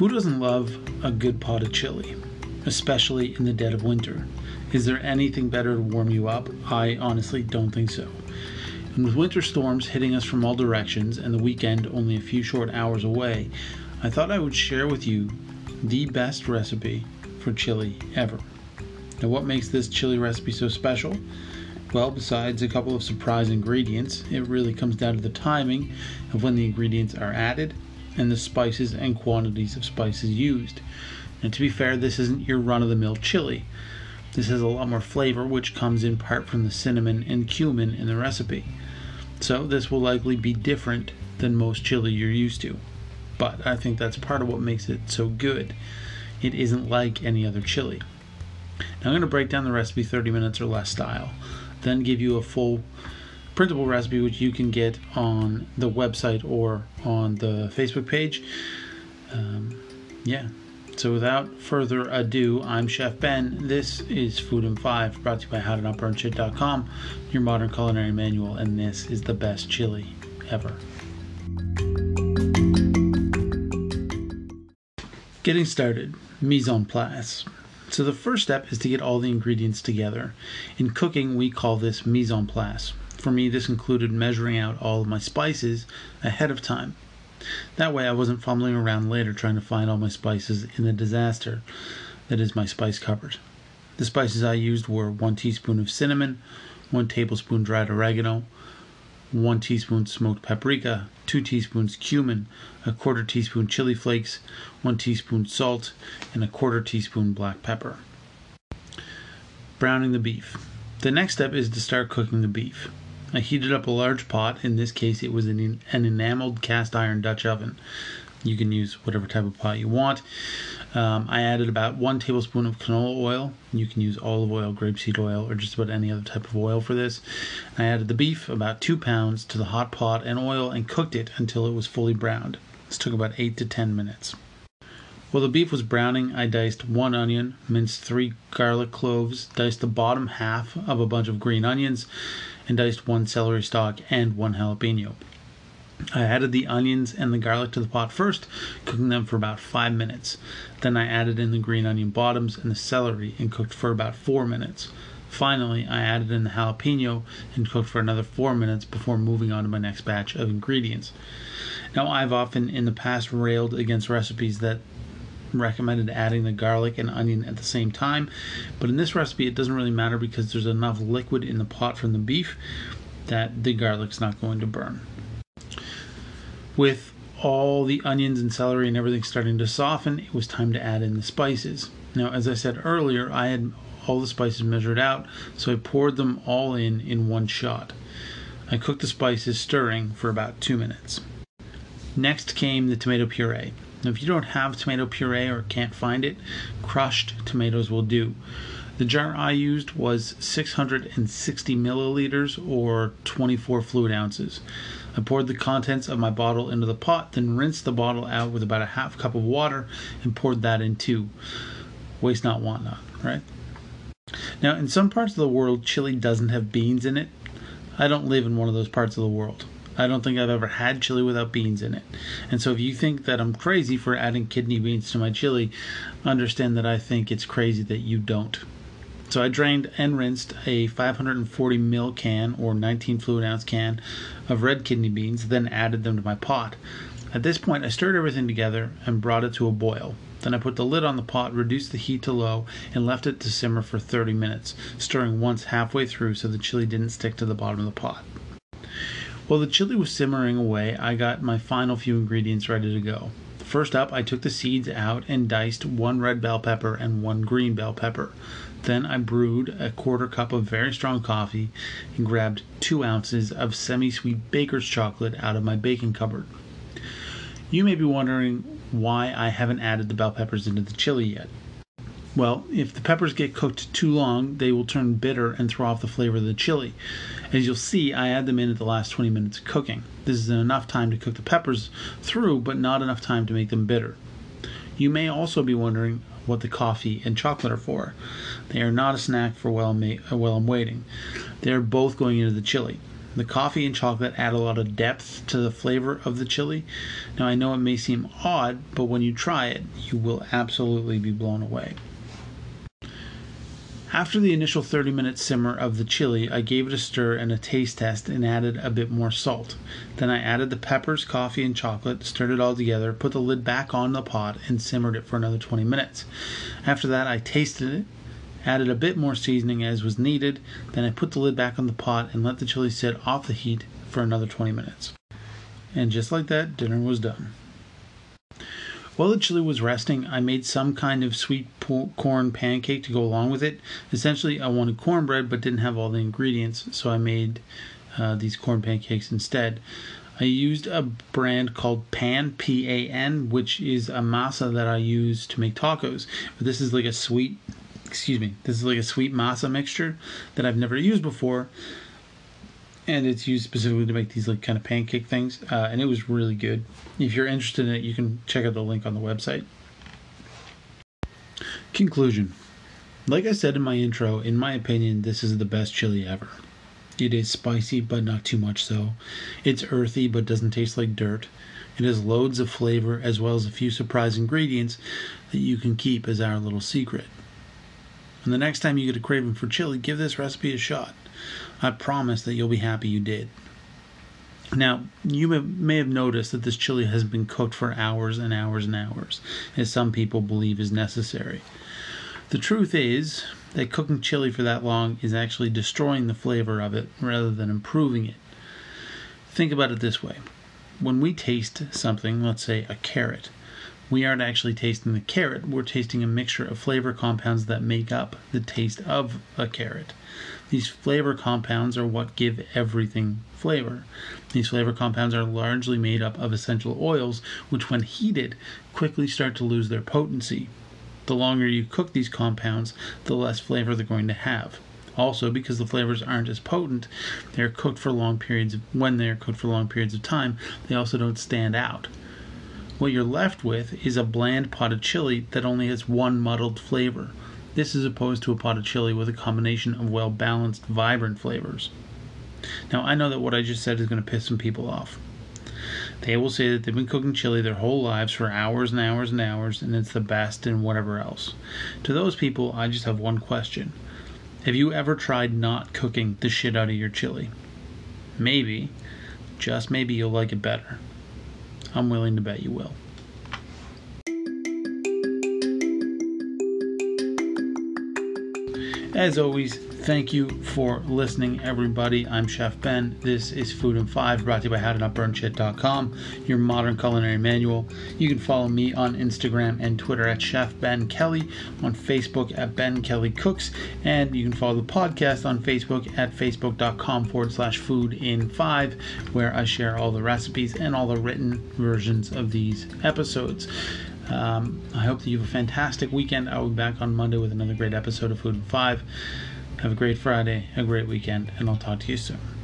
Who doesn't love a good pot of chili, especially in the dead of winter? Is there anything better to warm you up? I honestly don't think so. And with winter storms hitting us from all directions and the weekend only a few short hours away, I thought I would share with you the best recipe for chili ever. Now, what makes this chili recipe so special? Well, besides a couple of surprise ingredients, it really comes down to the timing of when the ingredients are added and the spices and quantities of spices used. And to be fair, this isn't your run-of-the-mill chili. This has a lot more flavor, which comes in part from the cinnamon and cumin in the recipe. So this will likely be different than most chili you're used to. But I think that's part of what makes it so good. It isn't like any other chili. Now I'm going to break down the recipe 30 minutes or less style, then give you a full printable recipe which you can get on the website or on the Facebook page. So without further ado, I'm Chef Ben. This is Food in 5, brought to you by HowToNotBurnShit.com, your modern culinary manual, and this is the best chili ever. Getting started, mise en place. So the first step is to get all the ingredients together. In cooking, we call this mise en place. For me, this included measuring out all of my spices ahead of time. That way I wasn't fumbling around later trying to find all my spices in the disaster that is my spice cupboard. The spices I used were 1 teaspoon of cinnamon, 1 tablespoon dried oregano, 1 teaspoon smoked paprika, 2 teaspoons cumin, a 1/4 teaspoon chili flakes, 1 teaspoon salt, and a 1/4 teaspoon black pepper. Browning the beef. The next step is to start cooking the beef. I heated up a large pot. In this case, it was an enameled cast iron Dutch oven. You can use whatever type of pot you want. I added about 1 tablespoon of canola oil. You can use olive oil, grapeseed oil, or just about any other type of oil for this. I added the beef, about 2 pounds, to the hot pot and oil and cooked it until it was fully browned. This took about 8 to 10 minutes. While the beef was browning, I diced 1 onion, minced 3 garlic cloves, diced the bottom half of a bunch of green onions, and diced 1 celery stalk and 1 jalapeno. I added the onions and the garlic to the pot first, cooking them for about 5 minutes. Then I added in the green onion bottoms and the celery and cooked for about 4 minutes. Finally, I added in the jalapeno and cooked for another 4 minutes before moving on to my next batch of ingredients. Now, I've often in the past railed against recipes that recommended adding the garlic and onion at the same time, but in this recipe it doesn't really matter because there's enough liquid in the pot from the beef that the garlic's not going to burn. With all the onions and celery and everything starting to soften, it was time to add in the spices. Now, as I said earlier, I had all the spices measured out, so I poured them all in one shot. I cooked the spices, stirring, for about 2 minutes. Next came the tomato puree. Now, if you don't have tomato puree or can't find it, crushed tomatoes will do. The jar I used was 660 milliliters or 24 fluid ounces. I poured the contents of my bottle into the pot, then rinsed the bottle out with about a half cup of water and poured that in too. Waste not, want not, right? Now, in some parts of the world, chili doesn't have beans in it. I don't live in one of those parts of the world. I don't think I've ever had chili without beans in it. And so if you think that I'm crazy for adding kidney beans to my chili, understand that I think it's crazy that you don't. So I drained and rinsed a 540 ml can or 19 fluid ounce can of red kidney beans, then added them to my pot. At this point, I stirred everything together and brought it to a boil. Then I put the lid on the pot, reduced the heat to low, and left it to simmer for 30 minutes, stirring once halfway through so the chili didn't stick to the bottom of the pot. While the chili was simmering away, I got my final few ingredients ready to go. First up, I took the seeds out and diced 1 red bell pepper and 1 green bell pepper. Then I brewed a 1/4 cup of very strong coffee and grabbed 2 ounces of semi-sweet baker's chocolate out of my baking cupboard. You may be wondering why I haven't added the bell peppers into the chili yet. Well, if the peppers get cooked too long, they will turn bitter and throw off the flavor of the chili. As you'll see, I add them in at the last 20 minutes of cooking. This is enough time to cook the peppers through, but not enough time to make them bitter. You may also be wondering what the coffee and chocolate are for. They are not a snack for while I'm waiting. They are both going into the chili. The coffee and chocolate add a lot of depth to the flavor of the chili. Now, I know it may seem odd, but when you try it, you will absolutely be blown away. After the initial 30-minute simmer of the chili, I gave it a stir and a taste test and added a bit more salt. Then I added the peppers, coffee, and chocolate, stirred it all together, put the lid back on the pot, and simmered it for another 20 minutes. After that, I tasted it, added a bit more seasoning as was needed, then I put the lid back on the pot and let the chili sit off the heat for another 20 minutes. And just like that, dinner was done. While the chili was resting, I made some kind of sweet corn pancake to go along with it. Essentially, I wanted cornbread but didn't have all the ingredients, so I made these corn pancakes instead. I used a brand called Pan, P-A-N, which is a masa that I use to make tacos. But this is like a sweet, this is like a sweet masa mixture that I've never used before. And it's used specifically to make these like kind of pancake things, and it was really good. If you're interested in it, you can check out the link on the website. Conclusion. Like I said in my intro, in my opinion, this is the best chili ever. It is spicy, but not too much so. It's earthy, but doesn't taste like dirt. It has loads of flavor, as well as a few surprise ingredients that you can keep as our little secret. And the next time you get a craving for chili, give this recipe a shot. I promise that you'll be happy you did. Now, you may have noticed that this chili has been cooked for hours and hours and hours, as some people believe is necessary. The truth is that cooking chili for that long is actually destroying the flavor of it rather than improving it. Think about it this way. When we taste something, let's say a carrot, we aren't actually tasting the carrot, we're tasting a mixture of flavor compounds that make up the taste of a carrot. These flavor compounds are what give everything flavor. These flavor compounds are largely made up of essential oils, which when heated, quickly start to lose their potency. The longer you cook these compounds, the less flavor they're going to have. Also, because the flavors aren't as potent, they're cooked for long periods. When they're cooked for long periods of time, they also don't stand out. What you're left with is a bland pot of chili that only has one muddled flavor. This is opposed to a pot of chili with a combination of well-balanced, vibrant flavors. Now, I know that what I just said is going to piss some people off. They will say that they've been cooking chili their whole lives for hours and hours and hours, and it's the best and whatever else. To those people, I just have one question. Have you ever tried not cooking the shit out of your chili? Maybe, just maybe, you'll like it better. I'm willing to bet you will. As always, thank you for listening, everybody. I'm Chef Ben. This is Food in 5, brought to you by HowToNotBurnShit.com, your modern culinary manual. You can follow me on Instagram and Twitter at Chef Ben Kelly, on Facebook at Ben Kelly Cooks, and you can follow the podcast on Facebook at facebook.com/foodin5, where I share all the recipes and all the written versions of these episodes. I hope that you have a fantastic weekend. I will be back on Monday with another great episode of Food in 5. Have a great Friday, a great weekend, and I'll talk to you soon.